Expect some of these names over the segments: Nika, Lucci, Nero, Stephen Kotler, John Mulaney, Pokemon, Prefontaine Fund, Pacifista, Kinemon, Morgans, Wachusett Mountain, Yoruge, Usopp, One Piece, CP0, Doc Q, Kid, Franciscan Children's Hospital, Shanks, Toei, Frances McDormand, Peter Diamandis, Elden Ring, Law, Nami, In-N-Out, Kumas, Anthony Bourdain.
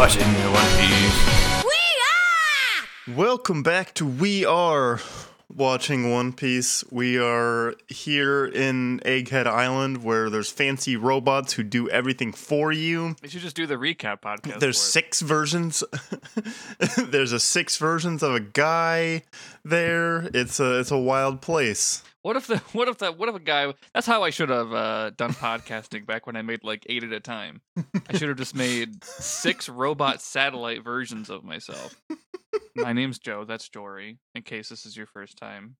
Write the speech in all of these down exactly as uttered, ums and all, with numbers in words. Watching One Piece. We are! Welcome back to We Are Watching One Piece. We are here in Egghead Island where there's fancy robots who do everything for you. We should just do the recap podcast. There's six versions. There's a six versions of a guy there. It's a it's a wild place. What if the what if the what if a guy? That's how I should have uh, done podcasting back when I made like eight at a time. I should have just made six robot satellite versions of myself. My name's Joe. That's Jory. In case this is your first time.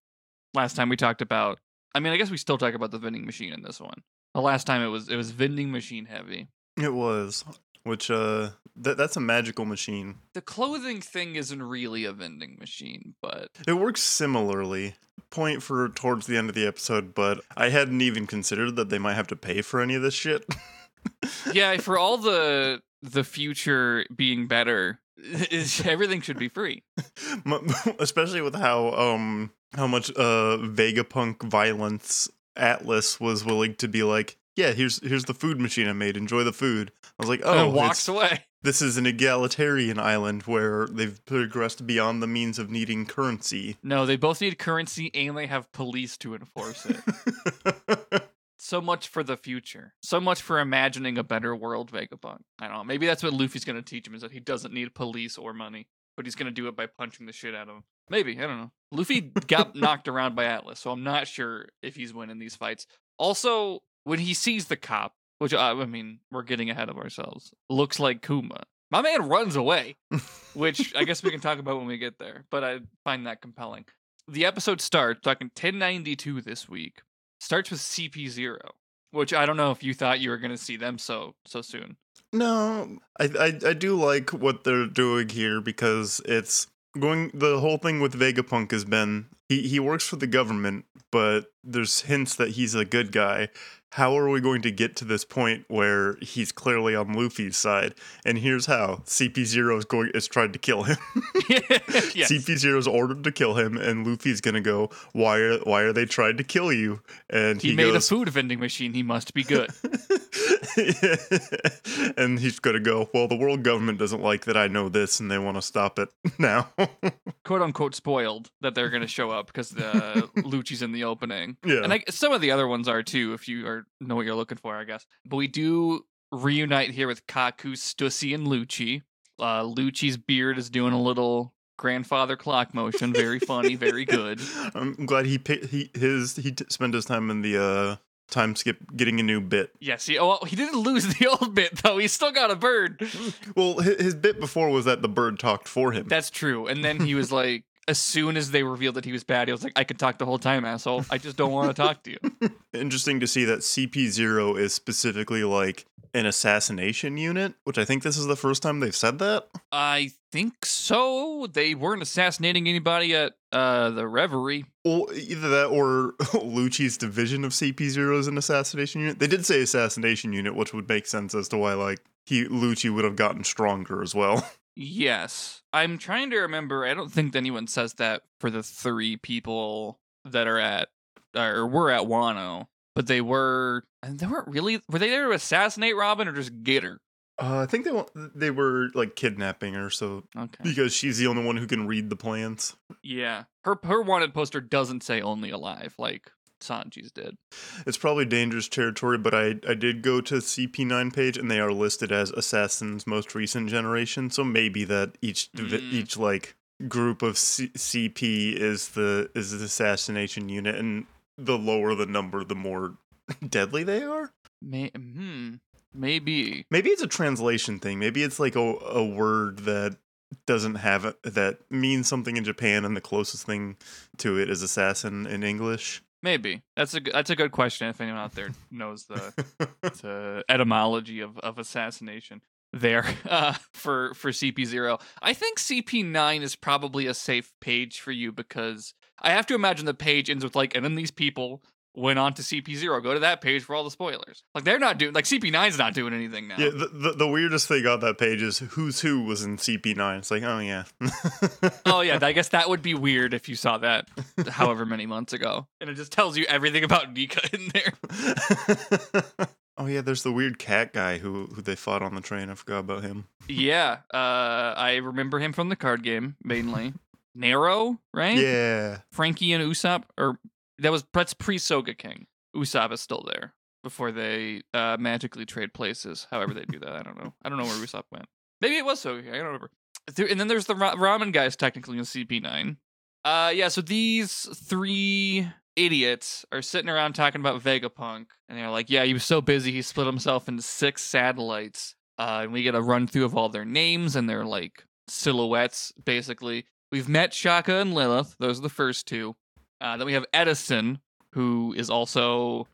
Last time we talked about. I mean, I guess we still talk about the vending machine in this one. The last time it was it was vending machine heavy. It was, which uh, th- that's a magical machine. The clothing thing isn't really a vending machine, but it works similarly. Point for towards the end of the episode, but I hadn't even considered that they might have to pay for any of this shit. Yeah, for all the the future being better, is everything should be free. Especially with how um how much uh Vegapunk violence Atlas was willing to be like, yeah, here's here's the food machine I made, enjoy the food. I was like, oh, and walks away. This is an egalitarian island where they've progressed beyond the means of needing currency. No, they both need currency and they have police to enforce it. So much for the future. So much for imagining a better world, Vegapunk. I don't know. Maybe that's what Luffy's going to teach him, is that he doesn't need police or money, but he's going to do it by punching the shit out of him. Maybe. I don't know. Luffy got knocked around by Atlas, so I'm not sure if he's winning these fights. Also, when he sees the cop, which, I mean, we're getting ahead of ourselves, looks like Kuma. My man runs away, which I guess we can talk about when we get there, but I find that compelling. The episode starts, talking ten ninety-two this week, starts with C P zero, which I don't know if you thought you were going to see them so so soon. No, I, I, I do like what they're doing here because it's going, the whole thing with Vegapunk has been, he, he works for the government, but there's hints that he's a good guy. How are we going to get to this point where he's clearly on Luffy's side? And here's how. C P zero is going is tried to kill him. Yes. C P zero is ordered to kill him, and Luffy's going to go, why are, why are they trying to kill you? And He, he made goes, a food vending machine. He must be good. And he's going to go, well, the world government doesn't like that I know this, and they want to stop it now. Quote-unquote spoiled that they're going to show up because uh, Lucci's in the opening. Yeah. And I, some of the other ones are, too, if you are know what you're looking for, I guess. But we do reunite here with Kaku, Stussy, and Lucci. Uh, Lucci's beard is doing a little grandfather clock motion. Very funny, very good. I'm glad he he his he spent his time in the uh, time skip getting a new bit. Yes, he, oh, he didn't lose the old bit, though. He's still got a bird. Well, his bit before was that the bird talked for him. That's true. And then he was like, as soon as they revealed that he was bad, he was like, I could talk the whole time, asshole. I just don't want to talk to you. Interesting to see that C P zero is specifically like an assassination unit, which I think this is the first time they've said that. I think so. They weren't assassinating anybody at uh, the Reverie. Well, either that or Lucci's division of C P zero is an assassination unit. They did say assassination unit, which would make sense as to why like he Lucci would have gotten stronger as well. Yes. I'm trying to remember. I don't think anyone says that for the three people that are at or were at Wano, but they were and they weren't really were they there to assassinate Robin or just get her? Uh, I think they they were like kidnapping her, so okay. Because she's the only one who can read the plans. Yeah. Her her wanted poster doesn't say only alive like Sanji's did. It's probably dangerous territory, but I, I did go to C P nine page and they are listed as assassins most recent generation, so maybe that each mm. each like group of C- CP is the is the assassination unit, and the lower the number the more deadly they are. May- hmm. Maybe. Maybe it's a translation thing. Maybe it's like a, a word that doesn't have a, that means something in Japan and the closest thing to it is assassin in English. Maybe. That's a that's a good question if anyone out there knows the, the etymology of, of assassination there uh, for, for C P zero. I think C P nine is probably a safe page for you because I have to imagine the page ends with like, and then these people went on to C P zero. Go to that page for all the spoilers. Like they're not doing, like C P nine's not doing anything now. Yeah, the, the, the weirdest thing on that page is who's who was in C P nine. It's like, oh yeah. Oh yeah, I guess that would be weird if you saw that however many months ago. And it just tells you everything about Nika in there. Oh yeah, there's the weird cat guy who, who they fought on the train. I forgot about him. Yeah, uh, I remember him from the card game mainly. Nero, right? Yeah. Franky and Usopp, or that was that's pre-Soga King. Usopp is still there before they uh, magically trade places. However they do that, I don't know. I don't know where Usopp went. Maybe it was Soga King. I don't remember. And then there's the ra- ramen guys technically in C P nine. Uh, yeah. So these three idiots are sitting around talking about Vegapunk, and they're like, yeah, he was so busy he split himself into six satellites, uh, and we get a run-through of all their names and their, like, silhouettes, basically. We've met Shaka and Lilith. Those are the first two. Uh, then we have Edison, who is also...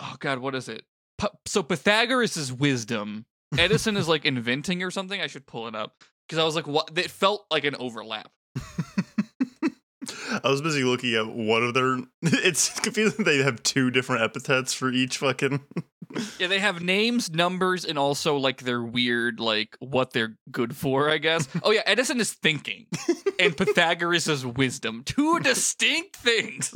Oh, God, what is it? P- so Pythagoras is wisdom. Edison is, like, inventing or something. I should pull it up. Because I was like, what? It felt like an overlap. I was busy looking at one of their... It's confusing they have two different epithets for each fucking... Yeah, they have names, numbers, and also, like, their weird, like, what they're good for, I guess. Oh, yeah, Edison is thinking, and Pythagoras is wisdom. Two distinct things!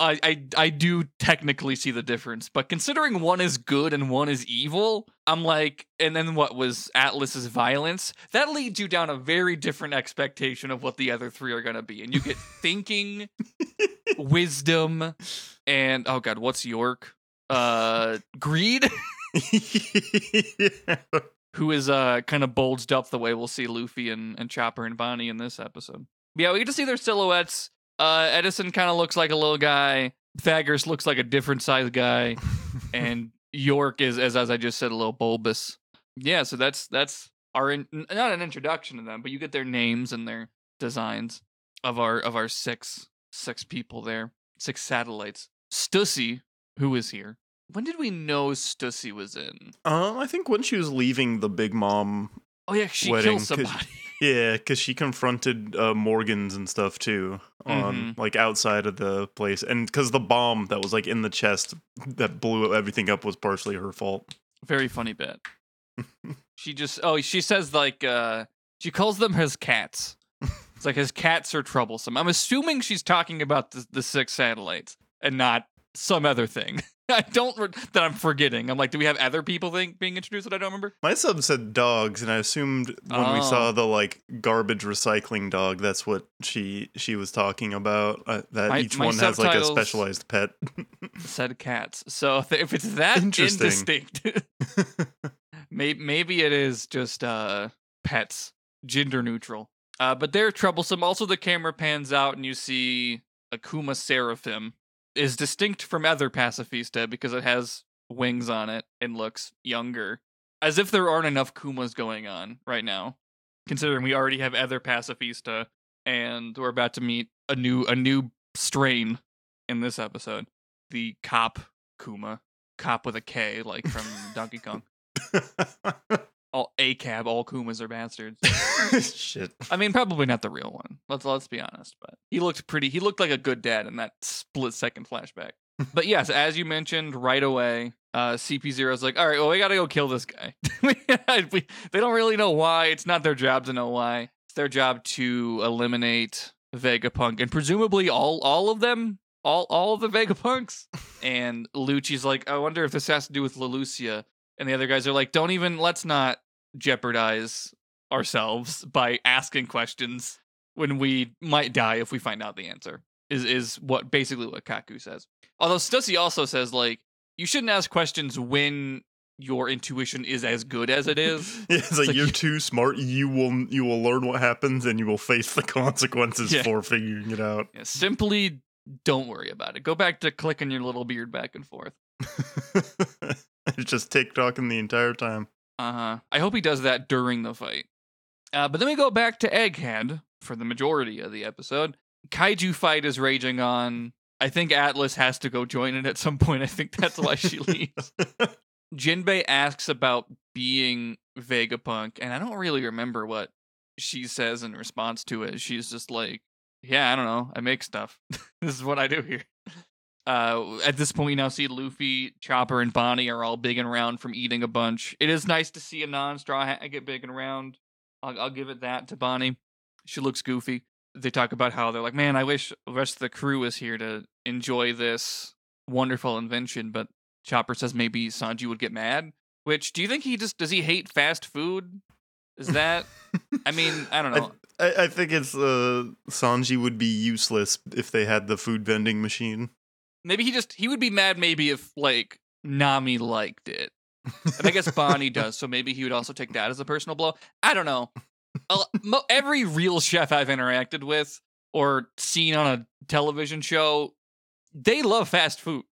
I, I, I do technically see the difference, but considering one is good and one is evil, I'm like, and then what was Atlas's violence? That leads you down a very different expectation of what the other three are going to be, and you get thinking, wisdom, and, oh god, what's York? Uh, greed, yeah. Who is uh kind of bulged up the way we'll see Luffy and, and Chopper and Bonney in this episode. Yeah, we get to see their silhouettes. Uh, Edison kind of looks like a little guy. Pythagoras looks like a different size guy, and York is, as as I just said, a little bulbous. Yeah, so that's that's our in- not an introduction to them, but you get their names and their designs of our of our six six people there, six satellites. Stussy, who is here? When did we know Stussy was in? Um, I think when she was leaving the Big Mom wedding. Oh, yeah, she wedding, killed somebody. Cause, yeah, because she confronted uh, Morgans and stuff, too, on mm-hmm. like, outside of the place. And because the bomb that was, like, in the chest that blew everything up was partially her fault. Very funny bit. She just... Oh, she says, like, uh... She calls them his cats. It's like, his cats are troublesome. I'm assuming she's talking about the, the six satellites and not some other thing. I don't re- that I'm forgetting. I'm like, do we have other people think, being introduced that I don't remember? My sub said dogs, and I assumed when oh. we saw the like garbage recycling dog, that's what she she was talking about. Uh, that my, each my one has like a specialized pet. Said cats. So if, if it's that indistinct, maybe maybe it is just uh, pets, gender neutral. Uh, but they're troublesome. Also, the camera pans out, and you see a Kuma seraphim. Is distinct from other Pacifista because it has wings on it and looks younger. As if there aren't enough Kumas going on right now, considering we already have other Pacifista and we're about to meet a new a new strain in this episode. The cop Kuma. Cop with a K, like from Donkey Kong. All A K A B, all Kumas are bastards. Shit. I mean, probably not the real one. Let's let's be honest, but he looked pretty. He looked like a good dad in that split second flashback. But yes, as you mentioned, right away, uh, C P zero is like, all right, well, we gotta go kill this guy. we, we, they don't really know why. It's not their job to know why. It's their job to eliminate Vegapunk and presumably all all of them, all all of the Vegapunks. And Lucci's like, I wonder if this has to do with La Lucia. And the other guys are like, don't even, let's not jeopardize ourselves by asking questions when we might die if we find out the answer, is is what basically what Kaku says. Although Stussy also says, like, you shouldn't ask questions when your intuition is as good as it is. Yeah, it's, it's like, like you're you- too smart. You will you will learn what happens and you will face the consequences yeah. for figuring it out. Yeah, simply don't worry about it. Go back to clicking your little beard back and forth. It's just TikToking the entire time. Uh-huh. I hope he does that during the fight. Uh, but then we go back to Egghead for the majority of the episode. Kaiju fight is raging on. I think Atlas has to go join it at some point. I think that's why she leaves. Jinbei asks about being Vegapunk, and I don't really remember what she says in response to it. She's just like, yeah, I don't know. I make stuff. This is what I do here. Uh, at this point, we now see Luffy, Chopper, and Bonney are all big and round from eating a bunch. It is nice to see a non-straw hat get big and round. I'll, I'll give it that to Bonney. She looks goofy. They talk about how they're like, man, I wish the rest of the crew was here to enjoy this wonderful invention, but Chopper says maybe Sanji would get mad. Which, do you think he just, does he hate fast food? Is that, I mean, I don't know. I, I think it's, uh, Sanji would be useless if they had the food vending machine. Maybe he just, he would be mad maybe if, like, Nami liked it. And I guess Bonney does, so maybe he would also take that as a personal blow. I don't know. Every real chef I've interacted with or seen on a television show, they love fast food.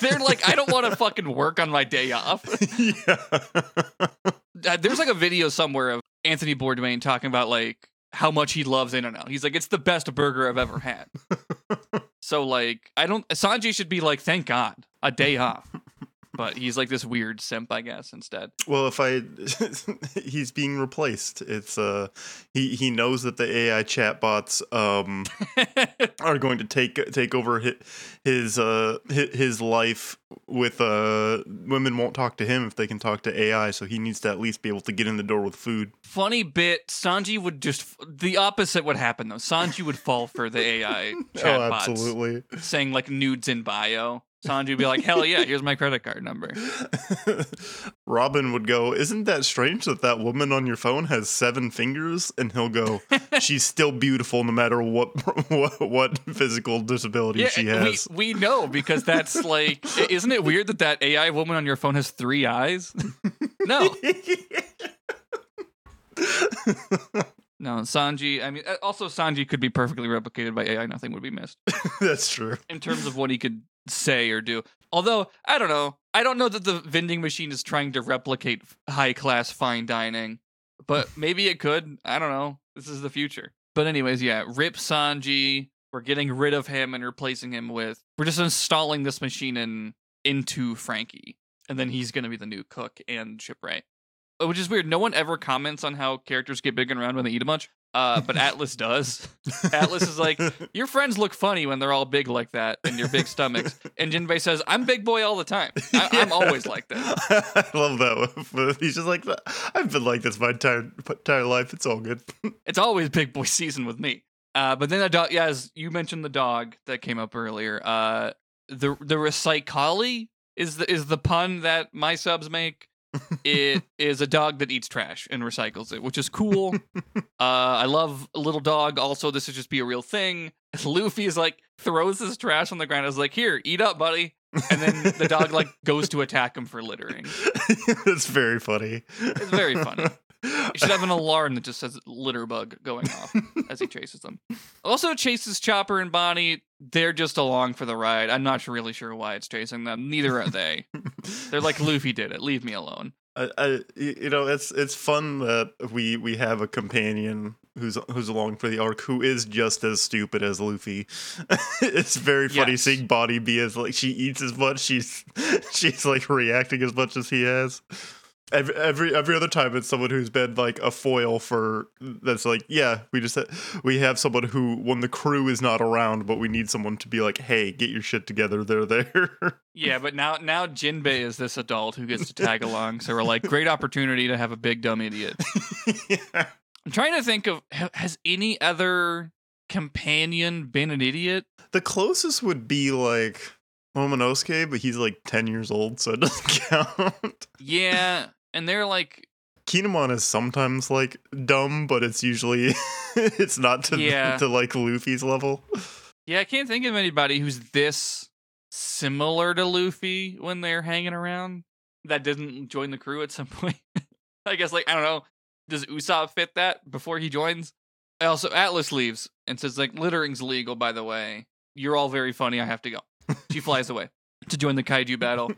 They're like, I don't want to fucking work on my day off. Yeah. There's like a video somewhere of Anthony Bourdain talking about like how much he loves In-N-Out. He's like, it's the best burger I've ever had. So like, I don't, Sanji should be like, thank God, a day off. But he's like this weird simp, I guess, instead. Well, if I, he's being replaced. It's, uh, he, he knows that the A I chatbots, um, are going to take, take over his, his, uh, his life with, uh, women won't talk to him if they can talk to A I. So he needs to at least be able to get in the door with food. Funny bit. Sanji would just, the opposite would happen though. Sanji would fall for the A I chatbots. Oh, absolutely. Saying like nudes in bio. Sanji would be like, hell yeah, here's my credit card number. Robin would go, isn't that strange that that woman on your phone has seven fingers? And he'll go, she's still beautiful no matter what what, what physical disability yeah, she has. We, we know because that's like, isn't it weird that that A I woman on your phone has three eyes? No. No, Sanji, I mean, also Sanji could be perfectly replicated by A I. Nothing would be missed. That's true. In terms of what he could say or do. Although, I don't know. I don't know that the vending machine is trying to replicate high-class fine dining. But maybe it could. I don't know. This is the future. But anyways, yeah, rip Sanji. We're getting rid of him and replacing him with... We're just installing this machine in into Franky. And then he's going to be the new cook and shipwright. Which is weird. No one ever comments on how characters get big and round when they eat a bunch. Uh, but Atlas does. Atlas is like, your friends look funny when they're all big like that and your big stomachs. And Jinbei says, I'm big boy all the time. I- yeah. I'm always like that. I love that. He's just like, I've been like this my entire, entire life. It's all good. It's always big boy season with me. Uh, but then the dog, yeah, as you mentioned the dog that came up earlier. Uh, the the recycoli is the, is the pun that my subs make. It is a dog that eats trash and recycles it, which is cool. Uh, I love Little Dog. Also, this should just be a real thing. Luffy is like, throws his trash on the ground. I was like, here, eat up, buddy. And then the dog like goes to attack him for littering. That's very funny. It's very funny. You should have an alarm that just says litter bug going off as he chases them. Also chases Chopper and Bonney. They're just along for the ride. I'm not really sure why it's chasing them. Neither are they. They're like, Luffy did it. Leave me alone. I, I you know, it's it's fun that we we have a companion who's who's along for the arc who is just as stupid as Luffy. It's very funny yes. seeing Bonney be as like she eats as much. She's she's like reacting as much as he has. Every, every every other time it's someone who's been like a foil for that's like yeah we just ha- we have someone who when the crew is not around but we need someone to be like hey get your shit together they're there yeah but now now Jinbei is this adult who gets to tag along so we're like great opportunity to have a big dumb idiot. Yeah. I'm trying to think of has any other companion been an idiot? The closest would be like Momonosuke, but he's like ten years old so it doesn't count. Yeah. And they're like... Kinemon is sometimes, like, dumb, but it's usually... it's not to, yeah. to, like, Luffy's level. Yeah, I can't think of anybody who's this similar to Luffy when they're hanging around that didn't join the crew at some point. I guess, like, I don't know. Does Usopp fit that before he joins? Also, Atlas leaves and says, like, littering's legal, by the way. You're all very funny. I have to go. She flies away to join the kaiju battle.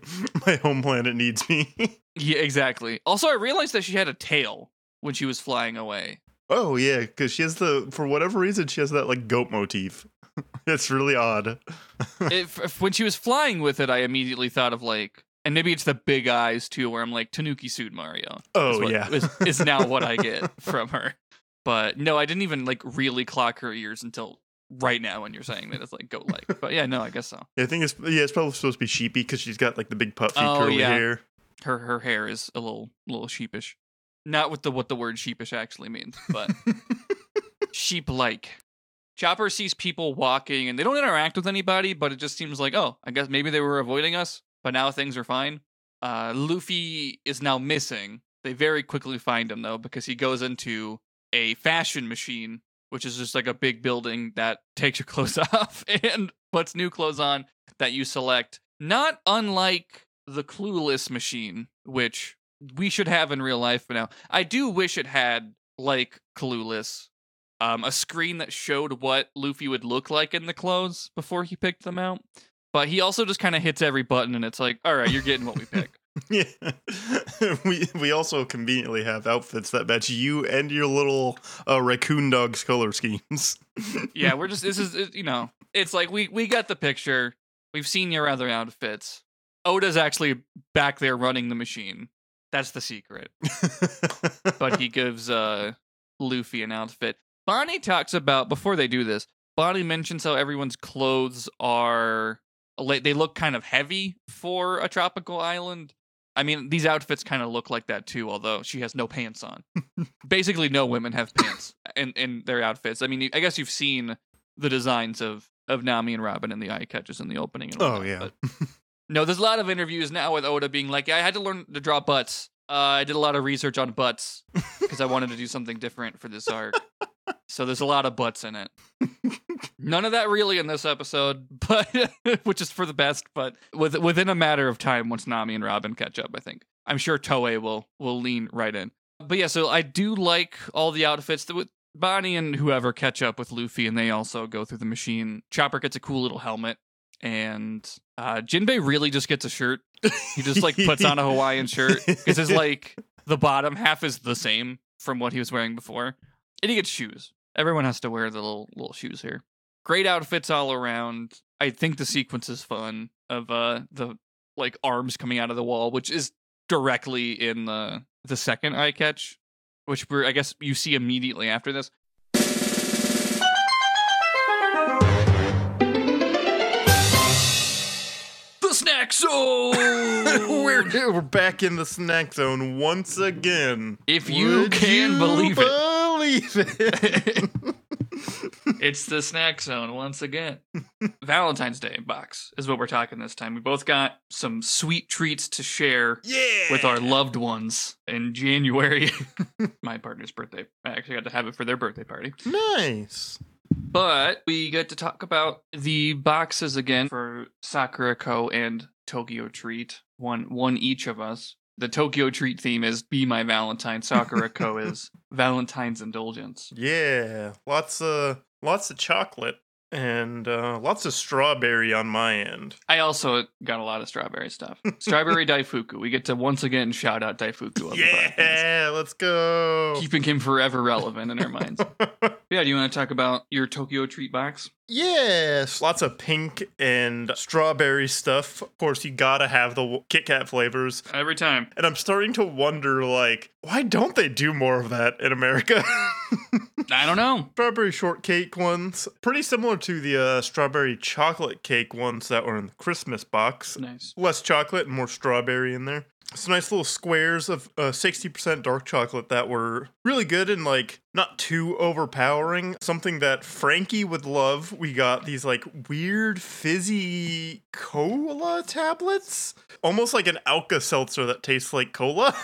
My home planet needs me. Yeah, exactly. Also, I realized that she had a tail when she was flying away. Oh, yeah, because she has the, for whatever reason, she has that, like, goat motif. It's really odd. if, if, when she was flying with it, I immediately thought of, like, and maybe it's the big eyes, too, where I'm like, Tanuki suit Mario. Oh, is what, yeah. is, is now what I get from her. But, no, I didn't even, like, really clock her ears until... right now when you're saying that it's like goat like but yeah no I guess so yeah, I think it's yeah it's probably supposed to be sheepy because she's got like the big puffy oh, curly yeah. hair her her hair is a little little sheepish not with the what the word sheepish actually means but sheep like. Chopper sees people walking and they don't interact with anybody but it just seems like oh I guess maybe they were avoiding us but now things are fine. Uh, Luffy is now missing. They very quickly find him, though, because he goes into a fashion machine, which is just like a big building that takes your clothes off and puts new clothes on that you select. Not unlike the Clueless machine, which we should have in real life for now. I do wish it had, like Clueless, um, a screen that showed what Luffy would look like in the clothes before he picked them out. But he also just kind of hits every button, and it's like, all right, you're getting what we pick. Yeah, we we also conveniently have outfits that match you and your little uh, raccoon dog's color schemes. Yeah, we're just this is it, you know, it's like we we got the picture. We've seen your other outfits. Oda's actually back there running the machine. That's the secret. But he gives uh, Luffy an outfit. Bonney talks about before they do this. Bonney mentions how everyone's clothes are they look kind of heavy for a tropical island. I mean, these outfits kind of look like that, too, although she has no pants on. Basically, no women have pants in, in their outfits. I mean, I guess you've seen the designs of, of Nami and Robin and the eye catches in the opening. And oh, yeah. But, no, there's a lot of interviews now with Oda being like, I had to learn to draw butts. Uh, I did a lot of research on butts because I wanted to do something different for this arc. So there's a lot of butts in it. None of that really in this episode, but which is for the best. But with, within a matter of time, once Nami and Robin catch up, I think I'm sure Toei will will lean right in. But yeah, so I do like all the outfits. That with Bonney and whoever catch up with Luffy, and they also go through the machine. Chopper gets a cool little helmet, and uh, Jinbei really just gets a shirt. He just like puts on a Hawaiian shirt because it's like the bottom half is the same from what he was wearing before, and he gets shoes. Everyone has to wear the little little shoes here. Great outfits all around. I think the sequence is fun of uh, the like arms coming out of the wall, which is directly in the the second eye catch, which we're I guess you see immediately after this. The snack zone. we're we're back in the snack zone once again. If you Would can you believe it. Believe it. It's the snack zone once again. Valentine's Day box is what we're talking this time. We both got some sweet treats to share yeah! with our loved ones in January. My partner's birthday. I actually got to have it for their birthday party. Nice. But we get to talk about the boxes again for Sakura Co and Tokyo Treat. One, one each of us. The Tokyo Treat theme is Be My Valentine. Sakura Co is Valentine's Indulgence. Yeah, lots of lots of chocolate and uh, lots of strawberry on my end. I also got a lot of strawberry stuff. Strawberry Daifuku. We get to once again shout out Daifuku. On yeah, the let's go. Keeping him forever relevant in our minds. Yeah, do you want to talk about your Tokyo Treat box? Yes, lots of pink and strawberry stuff. Of course, you gotta have the Kit Kat flavors. Every time. And I'm starting to wonder, like, why don't they do more of that in America? I don't know. Strawberry shortcake ones. Pretty similar to the uh, strawberry chocolate cake ones that were in the Christmas box. Nice. Less chocolate and more strawberry in there. Some nice little squares of uh, sixty percent dark chocolate that were really good and, like, not too overpowering. Something that Franky would love. We got these, like, weird fizzy cola tablets. Almost like an Alka-Seltzer that tastes like cola.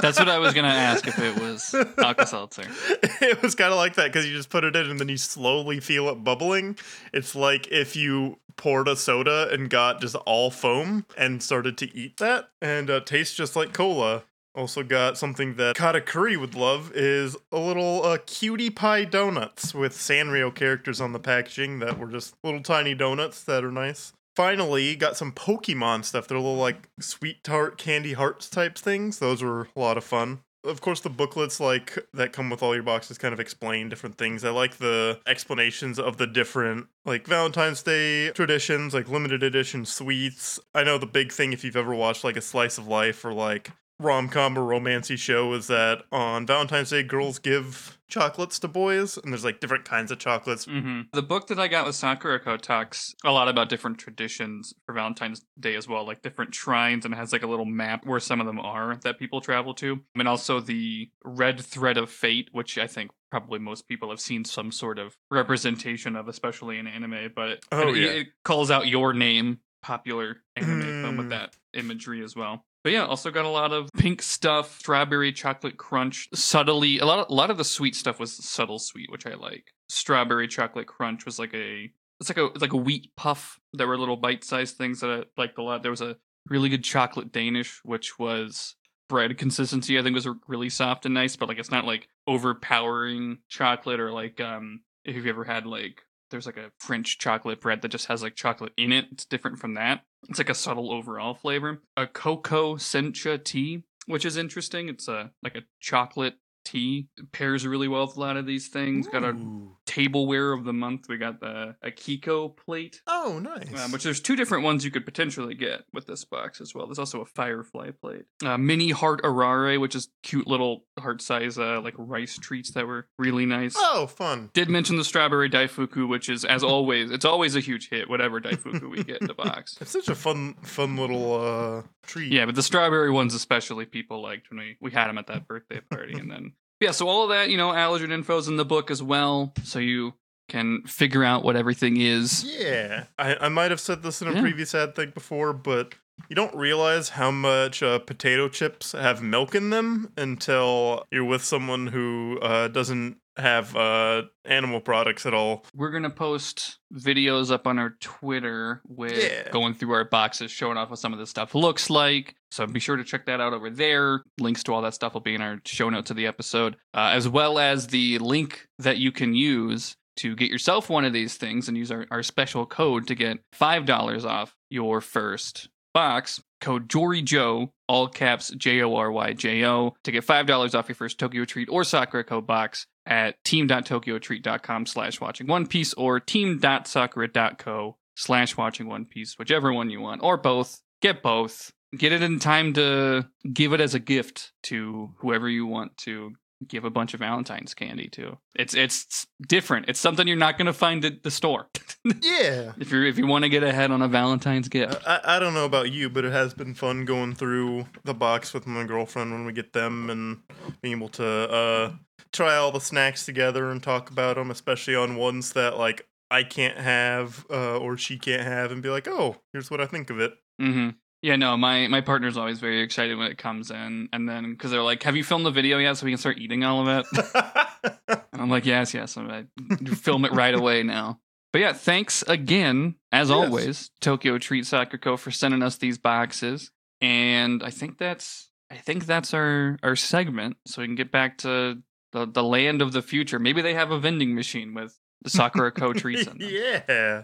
That's what I was going to ask if it was Alka-Seltzer. It was kind of like that because you just put it in and then you slowly feel it bubbling. It's like if you poured a soda and got just all foam and started to eat that and uh, tastes just like cola. Also got something that Katakuri would love is a little uh, cutie pie donuts with Sanrio characters on the packaging that were just little tiny donuts that are nice. Finally, got some Pokemon stuff. They're little like sweet tart candy hearts type things. Those were a lot of fun. Of course, the booklets like that come with all your boxes kind of explain different things. I like the explanations of the different like Valentine's Day traditions, like limited edition sweets. I know the big thing if you've ever watched like a Slice of Life or like rom-com or romancy show is that on Valentine's Day girls give chocolates to boys and there's like different kinds of chocolates. Mm-hmm. The book that I got with Sakura Co talks a lot about different traditions for Valentine's Day as well, like different shrines, and it has like a little map where some of them are that people travel to. And also the red thread of fate, which I think probably most people have seen some sort of representation of, especially in anime, but oh, it, yeah. it calls out your name, popular anime. fun with that imagery as well. But yeah, also got a lot of pink stuff, strawberry, chocolate crunch, subtly. A lot of, a lot of the sweet stuff was subtle sweet, which I like. Strawberry chocolate crunch was like a, it's like a it's like a wheat puff. There were little bite-sized things that I liked a lot. There was a really good chocolate Danish, which was bread consistency. I think was really soft and nice, but like it's not like overpowering chocolate or like um if you've ever had like there's like a French chocolate bread that just has like chocolate in it. It's different from that. It's like a subtle overall flavor. A cocoa sencha tea, which is interesting. It's a like a chocolate tea. It pairs really well with a lot of these things. Ooh. Got a tableware of the month. We got the a Kiko plate. Oh, nice. Um, which there's two different ones you could potentially get with this box as well. There's also a firefly plate. Uh, mini heart arare, which is cute little heart size uh, like rice treats that were really nice. Oh, fun. Did mention the strawberry daifuku, which is, as always, it's always a huge hit, whatever daifuku we get in the box. It's such a fun fun little uh, treat. Yeah, but the strawberry ones especially people liked when we, we had them at that birthday party. And then yeah, so all of that, you know, allergen info's in the book as well, so you can figure out what everything is. Yeah. I, I might have said this in a yeah. previous ad thing before, but you don't realize how much uh, potato chips have milk in them until you're with someone who uh, doesn't have uh, animal products at all. We're going to post videos up on our Twitter with yeah. going through our boxes, showing off what some of this stuff looks like. So be sure to check that out over there. Links to all that stuff will be in our show notes of the episode, uh, as well as the link that you can use to get yourself one of these things and use our, our special code to get five dollars off your first box. Code JORYJO, all caps J O R Y J O, to get five dollars off your first Tokyo Treat or Sakura Co box at team.tokyotreat.com slash watching One Piece or team.sakura.co slash watching One Piece, whichever one you want, or both. Get both. Get it in time to give it as a gift to whoever you want to give a bunch of Valentine's candy to. It's it's different. It's something you're not going to find at the store. Yeah. If you if you want to get ahead on a Valentine's gift. I, I don't know about you, but it has been fun going through the box with my girlfriend when we get them and being able to uh, try all the snacks together and talk about them, especially on ones that like I can't have uh, or she can't have, and be like, oh, here's what I think of it. Mm-hmm. Yeah, no, my, my partner's always very excited when it comes in. And then, because they're like, have you filmed the video yet so we can start eating all of it? And I'm like, yes, yes. I'm like, film it right away now. But yeah, thanks again, as yes. always, Tokyo Treat Sakura Co for sending us these boxes. And I think that's I think that's our, our segment. So we can get back to the, the land of the future. Maybe they have a vending machine with the Sakura Co treats in them. Yeah.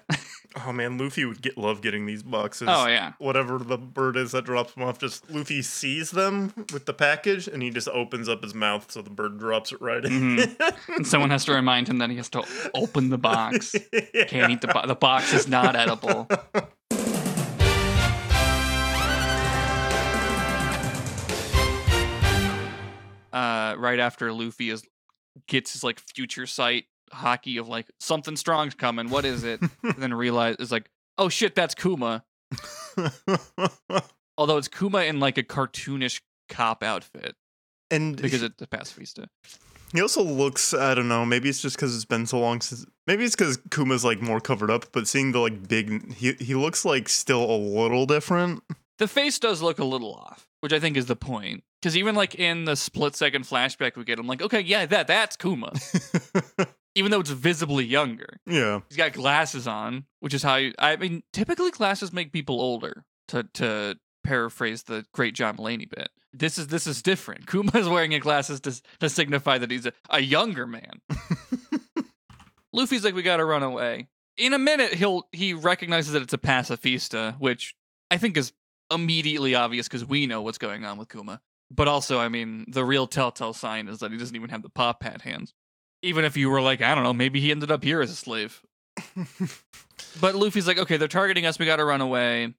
Oh man, Luffy would get love getting these boxes. Oh yeah. Whatever the bird is that drops them off, just Luffy sees them with the package and he just opens up his mouth so the bird drops it right in. Mm-hmm. And someone has to remind him that he has to open the box. Yeah. Can't eat the box. The box is not edible. uh, right after Luffy is gets his like future sight hockey of like something strong's coming, what is it? And then realize it's like, oh shit, that's Kuma. Although it's Kuma in like a cartoonish cop outfit, and because he, it's the pacifista, he also looks, I don't know, maybe it's just because it's been so long since, maybe it's because Kuma's like more covered up, but seeing the like big, he he looks like still a little different. The face does look a little off, which I think is the point. Because even like in the split second flashback we get, I'm like, okay, yeah, that that's Kuma. Even though it's visibly younger. Yeah. He's got glasses on, which is how you... I mean, typically glasses make people older, to to paraphrase the great John Mulaney bit. This is this is different. Kuma's wearing a glasses to, to signify that he's a, a younger man. Luffy's like, we gotta run away. In a minute, he'll he recognizes that it's a pacifista, which I think is immediately obvious because we know what's going on with Kuma. But also, I mean, the real telltale sign is that he doesn't even have the paw pat hands. Even if you were like, I don't know, maybe he ended up here as a slave. But Luffy's like, okay, they're targeting us. We got to run away.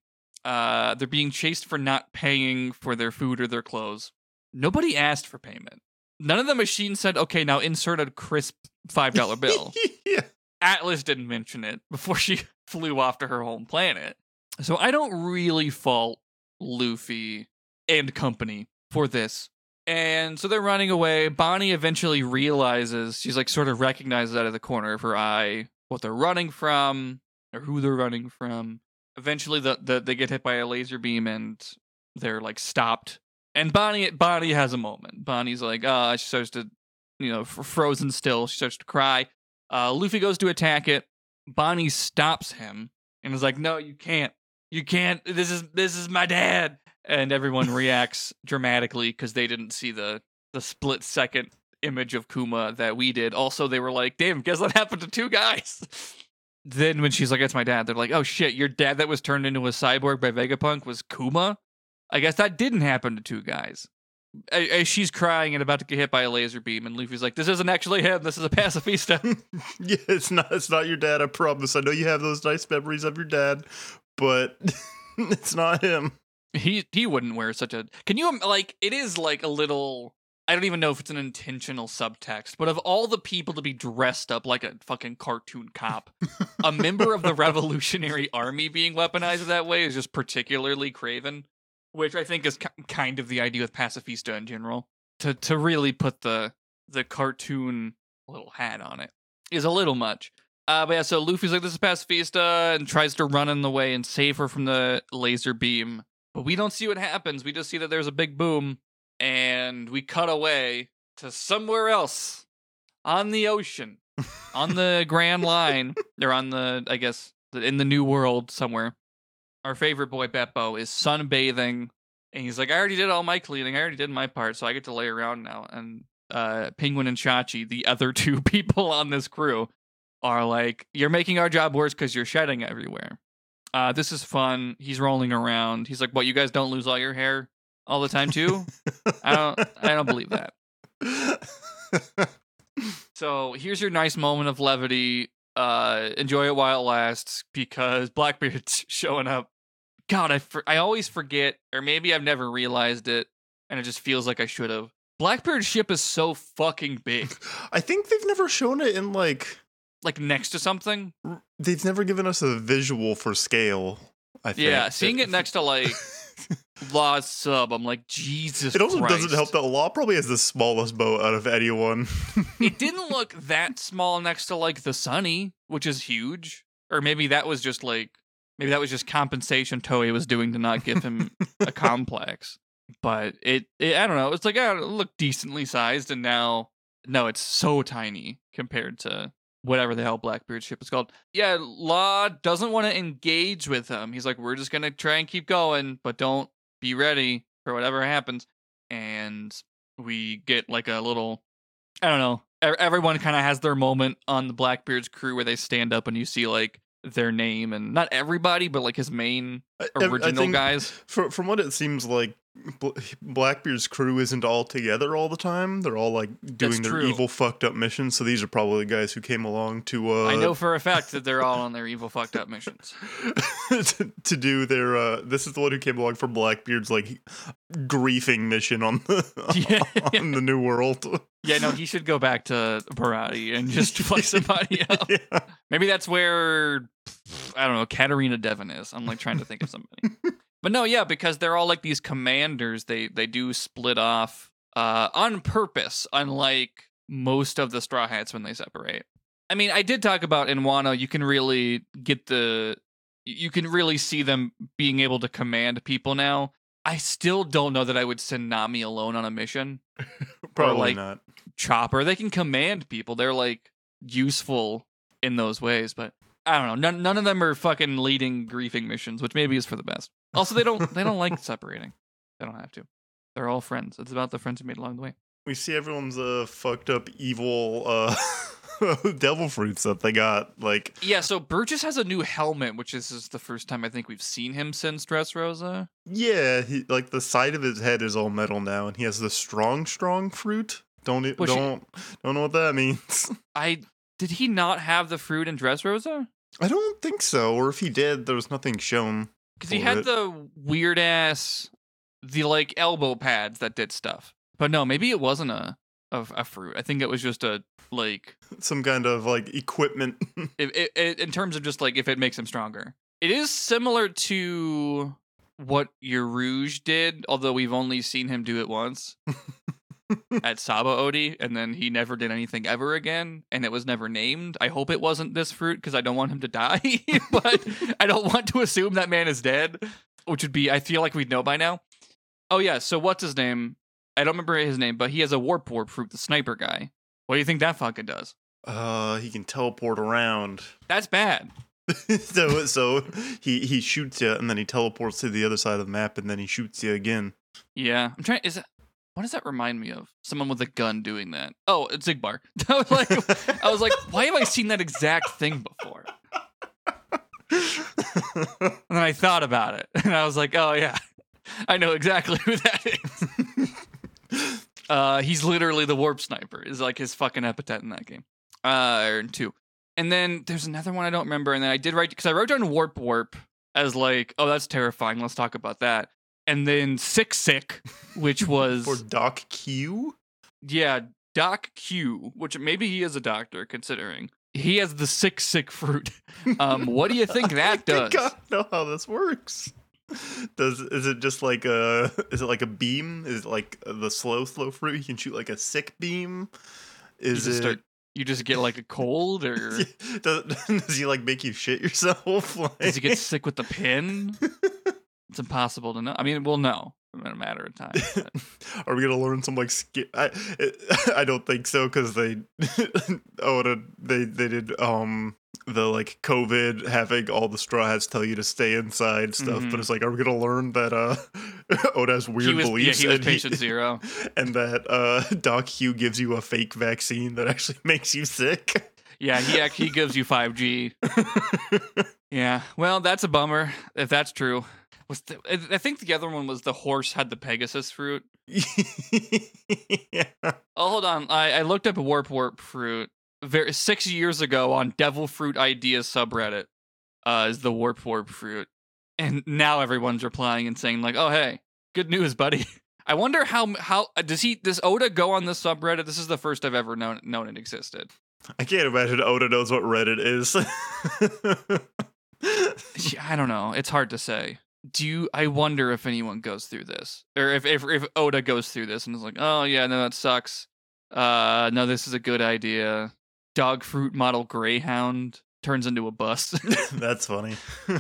Uh, they're being chased for not paying for their food or their clothes. Nobody asked for payment. None of the machines said, okay, now insert a crisp five dollar bill. Yeah. Atlas didn't mention it before she flew off to her home planet. So I don't really fault Luffy and company for this. And so they're running away. Bonney eventually realizes, she's like sort of recognizes out of the corner of her eye what they're running from or who they're running from. eventually the, the they get hit by a laser beam and they're like stopped. And Bonney Bonney has a moment. Bonnie's like, uh, she starts to, you know, frozen still. She starts to cry. Uh, Luffy goes to attack it. Bonney stops him and is like, "No, you can't. You can't. This is this is my dad." And everyone reacts dramatically because they didn't see the the split second image of Kuma that we did. Also, they were like, "Damn, guess what happened to two guys?" Then when she's like, "That's my dad," they're like, "Oh shit, your dad that was turned into a cyborg by Vegapunk was Kuma? I guess that didn't happen to two guys." As she's crying and about to get hit by a laser beam, and Luffy's like, "This isn't actually him. This is a pacifista." Yeah, it's not. It's not your dad. I promise. I know you have those nice memories of your dad, but it's not him. He he wouldn't wear such a. Can you like? It is like a little. I don't even know if it's an intentional subtext, but of all the people to be dressed up like a fucking cartoon cop, a member of the Revolutionary Army being weaponized that way is just particularly craven. Which I think is kind of the idea with pacifista in general. To to really put the the cartoon little hat on it is a little much. Uh, but yeah, so Luffy's like, "This is pacifista," and tries to run in the way and save her from the laser beam. But we don't see what happens. We just see that there's a big boom, and we cut away to somewhere else on the ocean, on the Grand Line. They're on the, I guess, in the New World somewhere. Our favorite boy, Beppo, is sunbathing, and he's like, "I already did all my cleaning. I already did my part, so I get to lay around now." And uh, Penguin and Chachi, the other two people on this crew, are like, "You're making our job worse because you're shedding everywhere. Uh, this is fun." He's rolling around. He's like, "What, you guys don't lose all your hair all the time, too?" I don't I don't believe that. So here's your nice moment of levity. Uh, enjoy it while it lasts, because Blackbeard's showing up. God, I for- I always forget, or maybe I've never realized it, and it just feels like I should have. Blackbeard's ship is so fucking big. I think they've never shown it in like... Like next to something? R- they've never given us a visual for scale, I think. Yeah, seeing it next to like... Law's sub, I'm like, Jesus Christ. It also Christ. doesn't help that Law probably has the smallest boat out of anyone. It didn't look that small next to like the Sunny, which is huge. Or maybe that was just like maybe that was just compensation Toei was doing to not give him a complex. But it, it I don't know, it's like, oh, it looked decently sized, and now no, it's so tiny compared to whatever the hell Blackbeard's ship is called. Yeah, Law doesn't want to engage with him. He's like, "We're just gonna try and keep going, but don't be ready for whatever happens." And we get like a little, I don't know, everyone kind of has their moment on the Blackbeard's crew where they stand up and you see like their name, and not everybody, but like his main original guys. For, from what it seems like, Blackbeard's crew isn't all together all the time. They're all like doing their evil fucked up missions. So these are probably the guys who came along to. Uh... I know for a fact that they're all on their evil fucked up missions. to, to do their. Uh, this is the one who came along for Blackbeard's like griefing mission on the yeah. on the New World. Yeah, no, he should go back to Barati and just fuck somebody up. Yeah. Maybe that's where, I don't know, Katarina Devon is. I'm like trying to think of somebody. But no, yeah, because they're all like these commanders. They they do split off uh, on purpose, unlike most of the Straw Hats when they separate. I mean, I did talk about in Wano, you can really get the... You can really see them being able to command people now. I still don't know that I would send Nami alone on a mission. Probably or like not. Chopper. They can command people. They're like useful in those ways, but I don't know. None, none of them are fucking leading griefing missions, which maybe is for the best. Also, they don't they don't like separating. They don't have to. They're all friends. It's about the friends we made along the way. We see everyone's uh, fucked up evil uh, devil fruits that they got. Like yeah, so Burgess has a new helmet, which is, is the first time I think we've seen him since Dressrosa. Yeah, he, like the side of his head is all metal now, and he has the strong, strong fruit. Don't well, don't she, don't know what that means. I did he not have the fruit in Dressrosa? I don't think so. Or if he did, there was nothing shown. Because he had it. The weird ass, the like elbow pads that did stuff. But no, maybe it wasn't a, a, a fruit. I think it was just a like some kind of like equipment. it, it, it, in terms of just like if it makes him stronger, it is similar to what Yoruge did, although we've only seen him do it once. at Saba-Odi, and then he never did anything ever again, and it was never named. I hope it wasn't this fruit, because I don't want him to die, but I don't want to assume that man is dead, which would be, I feel like we'd know by now. Oh yeah, so what's his name? I don't remember his name, but he has a warp warp fruit, the sniper guy. What do you think that fucking does? Uh, he can teleport around. That's bad. so so he, he shoots you, and then he teleports to the other side of the map, and then he shoots you again. Yeah, I'm trying. Is it? What does that remind me of? Someone with a gun doing that. Oh, it's Zigbar. I was like, I was like, why have I seen that exact thing before? And then I thought about it, and I was like, oh yeah, I know exactly who that is. uh, he's literally the warp sniper. Is like his fucking epithet in that game. Uh, or in two. And then there's another one I don't remember. And then I did write, because I wrote down warp warp as like, oh, that's terrifying. Let's talk about that. And then sick sick, which was for Doc Q. Yeah, Doc Q, which maybe he is a doctor considering he has the sick sick fruit. Um, what do you think that I does? I don't know how this works. Does is it just like a is it like a beam? Is it like the slow slow fruit? You can shoot like a sick beam. Is you it? Start, you just get like a cold, or does, does he like make you shit yourself? Like... Does he get sick with the pin? It's impossible to know. I mean, we'll know in a matter of time. Are we gonna learn some like? Sk- I it, I don't think so, because they Oda they they did um the like COVID having all the straw hats tell you to stay inside stuff. Mm-hmm. But it's like, are we gonna learn that uh Oda has weird he was, beliefs? Yeah, he was patient he, zero, and that uh Doc Q gives you a fake vaccine that actually makes you sick. Yeah, he he gives you five G. Yeah, well, that's a bummer if that's true. Was the, I think the other one was the horse had the Pegasus fruit. Yeah. Oh, hold on. I, I looked up warp warp fruit very, six years ago on Devil Fruit Ideas subreddit uh, is the warp warp fruit. And now everyone's replying and saying like, oh, hey, good news, buddy. I wonder how how does he does Oda go on this subreddit? This is the first I've ever known, known it existed. I can't imagine Oda knows what Reddit is. I don't know. It's hard to say. Do you, I wonder if anyone goes through this, or if, if if Oda goes through this and is like, oh yeah, no, that sucks. Uh, no, this is a good idea. Dog fruit model greyhound turns into a bus. That's funny. uh,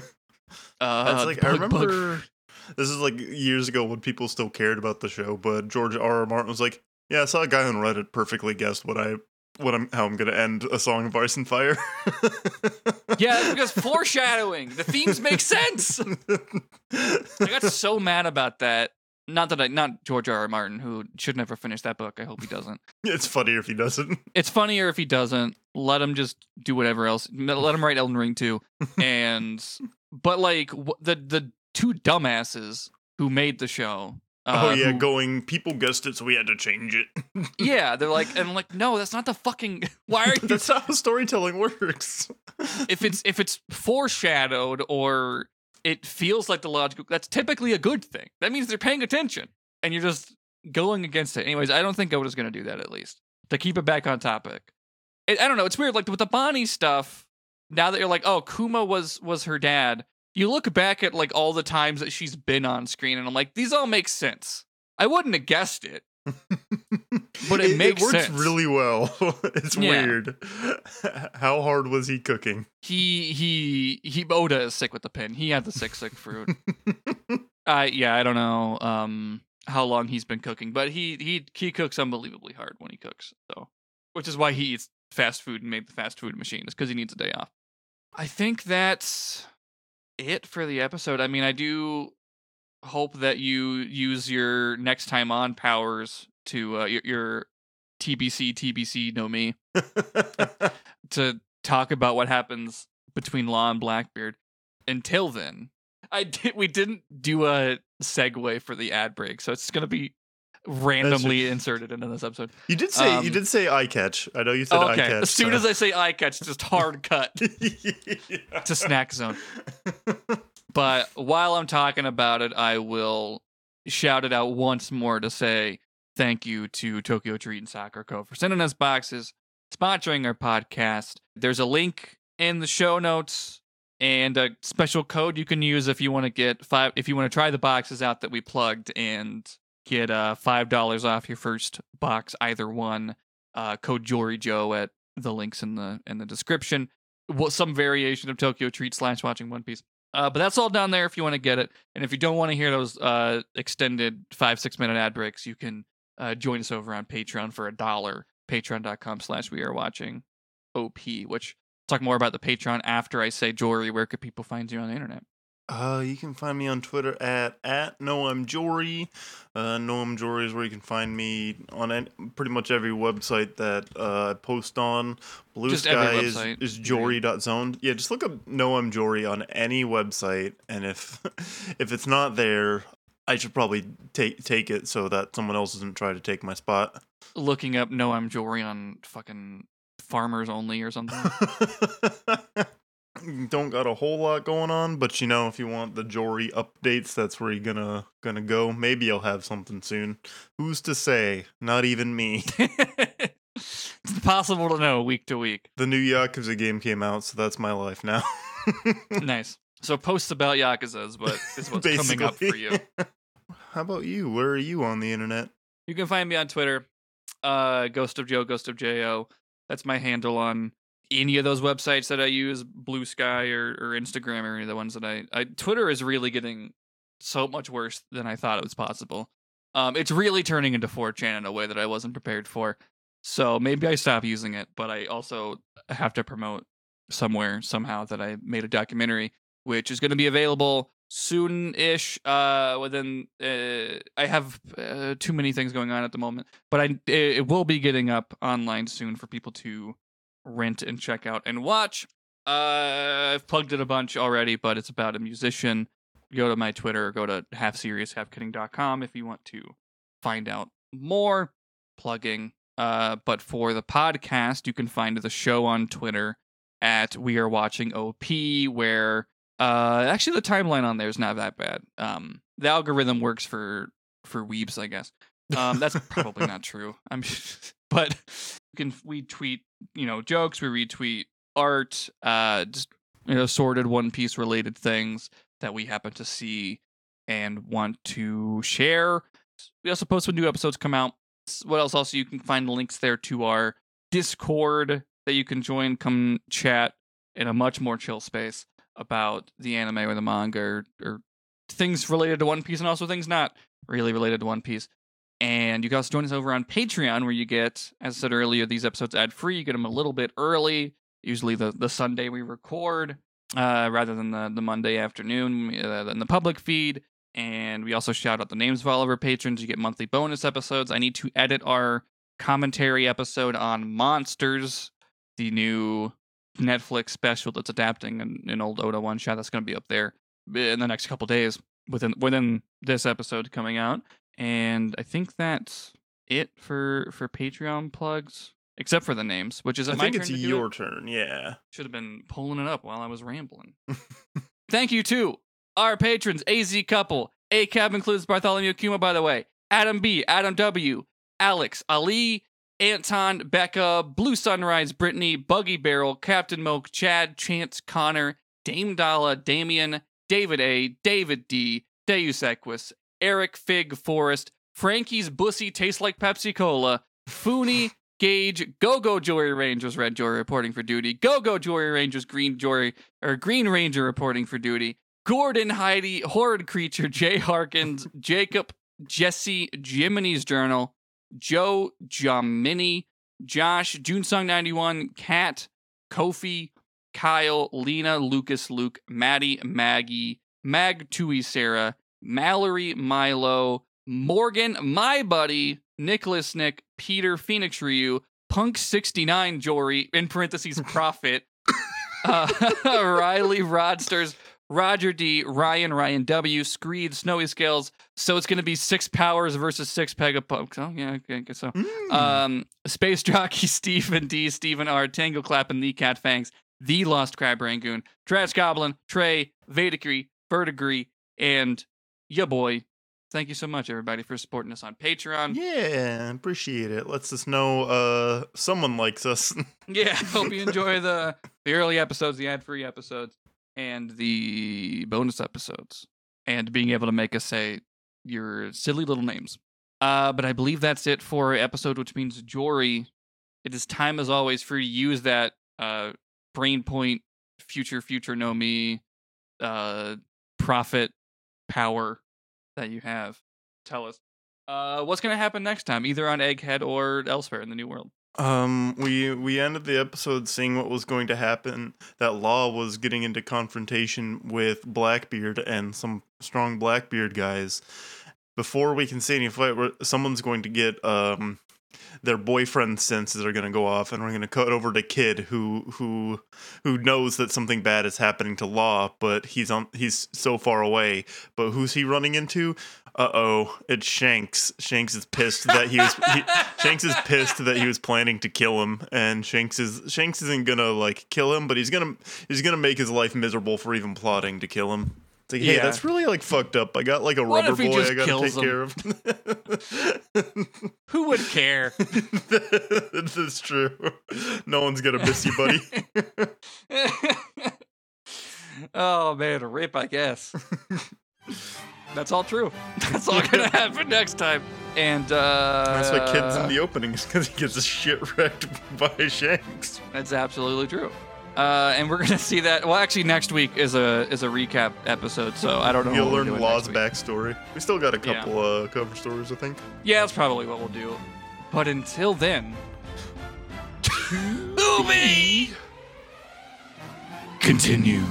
That's like, bug, I remember bug. This is like years ago when people still cared about the show, but George R R. Martin was like, yeah, I saw a guy on Reddit perfectly guessed what I what I'm how I'm gonna end A Song of Ice and Fire. Yeah, because foreshadowing. The themes make sense. I got so mad about that. Not that I, not George R R. Martin, who should never finish that book. I hope he doesn't. It's funnier if he doesn't. It's funnier if he doesn't. Let him just do whatever else. Let him write Elden Ring too. And but like the the two dumbasses who made the show. Uh, oh yeah, who, going, people guessed it, so we had to change it. Yeah, they're like, and I'm like, no, that's not the fucking. Why are you? That's not how storytelling works. if it's if it's foreshadowed or it feels like the logical, that's typically a good thing. That means they're paying attention, and you're just going against it. Anyways, I don't think Oda's going to do that. At least to keep it back on topic. It, I don't know. It's weird, like with the Bonney stuff. Now that you're like, oh, Kuma was was her dad. You look back at like all the times that she's been on screen, and I'm like, these all make sense. I wouldn't have guessed it, but it, it makes sense. It works sense. Really well. It's yeah. Weird. How hard was he cooking? He he he. Oda is sick with the pin. He had the sick sick fruit. I uh, yeah, I don't know um, how long he's been cooking, but he he he cooks unbelievably hard when he cooks. So, which is why he eats fast food and made the fast food machine, is because he needs a day off. I think that's it for the episode. I mean, I do hope that you use your next time on powers to uh, your, your T B C T B C know me to talk about what happens between Law and Blackbeard. Until then, I did we didn't do a segue for the ad break, so it's gonna be randomly just inserted into this episode. You did say um, you did say eye catch. I know you said okay. Eye catch. As soon so. as I say eye catch, just hard cut yeah. to snack zone. But while I'm talking about it, I will shout it out once more to say thank you to Tokyo Treat and Sakura Co for sending us boxes, sponsoring our podcast. There's a link in the show notes and a special code you can use if you want to get five if you want to try the boxes out that we plugged and get uh, five dollars off your first box, either one. Uh, code JORIJO at the links in the in the description. Some variation of Tokyo Treat slash watching One Piece. Uh, but that's all down there if you want to get it. And if you don't want to hear those uh, extended five, six minute ad breaks, you can uh, join us over on Patreon for a dollar. Patreon.com slash we are watching OP, which I'll talk more about the Patreon after I say Jory. Where could people find you on the internet? Uh, you can find me on Twitter at, at NoI'mJory. Uh, NoI'mJory is where you can find me on any, pretty much every website that uh, I post on. Blue just Sky is, is Jory.zoned. Yeah, just look up NoI'mJory on any website, and if if it's not there, I should probably take take it so that someone else doesn't try to take my spot. Looking up NoI'mJory on fucking Farmers Only or something. Don't got a whole lot going on, but you know, if you want the Jory updates, that's where you're gonna gonna go. Maybe I'll have something soon. Who's to say? Not even me. It's impossible to know week to week. The new Yakuza game came out, so that's my life now. Nice. So posts about Yakuza's, but it's what's coming up for you. How about you? Where are you on the internet? You can find me on Twitter, uh, Ghost of Joe, Ghost of J O. That's my handle on any of those websites that I use, Blue Sky or, or Instagram or any of the ones that I, I... Twitter is really getting so much worse than I thought it was possible. Um, it's really turning into four chan in a way that I wasn't prepared for. So maybe I stop using it, but I also have to promote somewhere, somehow, that I made a documentary, which is going to be available soon-ish. Uh, within uh, I have uh, too many things going on at the moment, but I it, it will be getting up online soon for people to rent and check out and watch. Uh, I've plugged it a bunch already, but it's about a musician. Go to my Twitter, or go to half serious half kidding dot com if you want to find out more. Plugging. Uh, but for the podcast, you can find the show on Twitter at We Are Watching O P, where uh, actually the timeline on there is not that bad. Um, the algorithm works for for weebs, I guess. Um, that's probably not true. I'm, but you can we tweet you know jokes, we retweet art, uh, just you know sorted One Piece related things that we happen to see and want to share. We also post when new episodes come out. What else? Also, you can find links there to our Discord that you can join, come chat in a much more chill space about the anime or the manga or, or things related to One Piece, and also things not really related to One Piece. And you can also join us over on Patreon, where you get, as I said earlier, these episodes ad-free. You get them a little bit early, usually the, the Sunday we record, uh, rather than the, the Monday afternoon uh, in the public feed. And we also shout out the names of all of our patrons. You get monthly bonus episodes. I need to edit our commentary episode on Monsters, the new Netflix special that's adapting an, an old Oda one shot. That's going to be up there in the next couple days within within this episode coming out. And I think that's it for for Patreon plugs, except for the names, which is I my think turn it's to your do turn. It? Yeah, should have been pulling it up while I was rambling. Thank you too. Our patrons, A Z Couple, A K A B includes Bartholomew Kuma, by the way, Adam B, Adam W, Alex, Ali, Anton, Becca, Blue Sunrise, Brittany, Buggy Barrel, Captain Moke, Chad, Chance, Connor, Dame Dalla, Damian, David A, David D, Deus Equus, Eric Fig Forest, Frankie's Bussy Tastes Like Pepsi Cola, Fooney, Gage, Go-Go Jory Rangers, Red Jory reporting for duty, Go-Go Jory Rangers, Green Jory, or Green Ranger reporting for duty, Gordon, Heidi, Horrid Creature, Jay Harkins, Jacob, Jesse, Jiminy's Journal, Joe, Jomini, Josh, Junesong ninety-one, Kat, Kofi, Kyle, Lena, Lucas, Luke, Maddie, Maggie, Mag, Tui, Sarah, Mallory, Milo, Morgan, My Buddy, Nicholas, Nick, Peter, Phoenix Ryu, Punk sixty-nine, Jory, in parentheses, Prophet, uh, Riley, Rodsters, Roger D, Ryan, Ryan W, Screed, Snowy Scales. So it's going to be six powers versus six Pegapunks. Oh, yeah, I guess so. Mm. Um, Space Jockey, Stephen D, Stephen R, Tango Clap, and The Cat Fangs, The Lost Crab Rangoon, Trash Goblin, Trey, Vedicry, Verdigris, and ya boy. Thank you so much, everybody, for supporting us on Patreon. Yeah, appreciate it. Lets us know uh, someone likes us. Yeah, hope you enjoy the, the early episodes, the ad-free episodes, and the bonus episodes, and being able to make us say your silly little names. Uh, but I believe that's it for episode, which means Jory, it is time as always for you to use that uh, brain point, future, future know me, uh, profit power that you have. Tell us uh, what's going to happen next time, either on Egghead or elsewhere in the New World. Um, we we ended the episode seeing what was going to happen. That Law was getting into confrontation with Blackbeard and some strong Blackbeard guys. Before we can see any fight, someone's going to get um, their boyfriend senses are going to go off, and we're going to cut over to Kid, who who who knows that something bad is happening to Law, but he's on he's so far away. But who's he running into? Uh oh, it's Shanks. Shanks is pissed that he was he, Shanks is pissed that he was planning to kill him, and Shanks is Shanks isn't gonna like kill him, but he's gonna he's gonna make his life miserable for even plotting to kill him. Like, hey, yeah. That's really like fucked up. I got like a what rubber boy I gotta take him? care of. Who would care? This is true. No one's gonna miss you, buddy. Oh man, a rip, I guess. That's all true. That's all gonna happen next time. And uh that's why Kid's in the opening, is because he gets a shit wrecked by Shanks. That's absolutely true. Uh, and we're gonna see that. Well, actually, next week is a is a recap episode, so I don't know. You'll what learn Law's backstory. We still got a couple yeah. uh, cover stories, I think. Yeah, that's probably what we'll do. But until then, movie continue.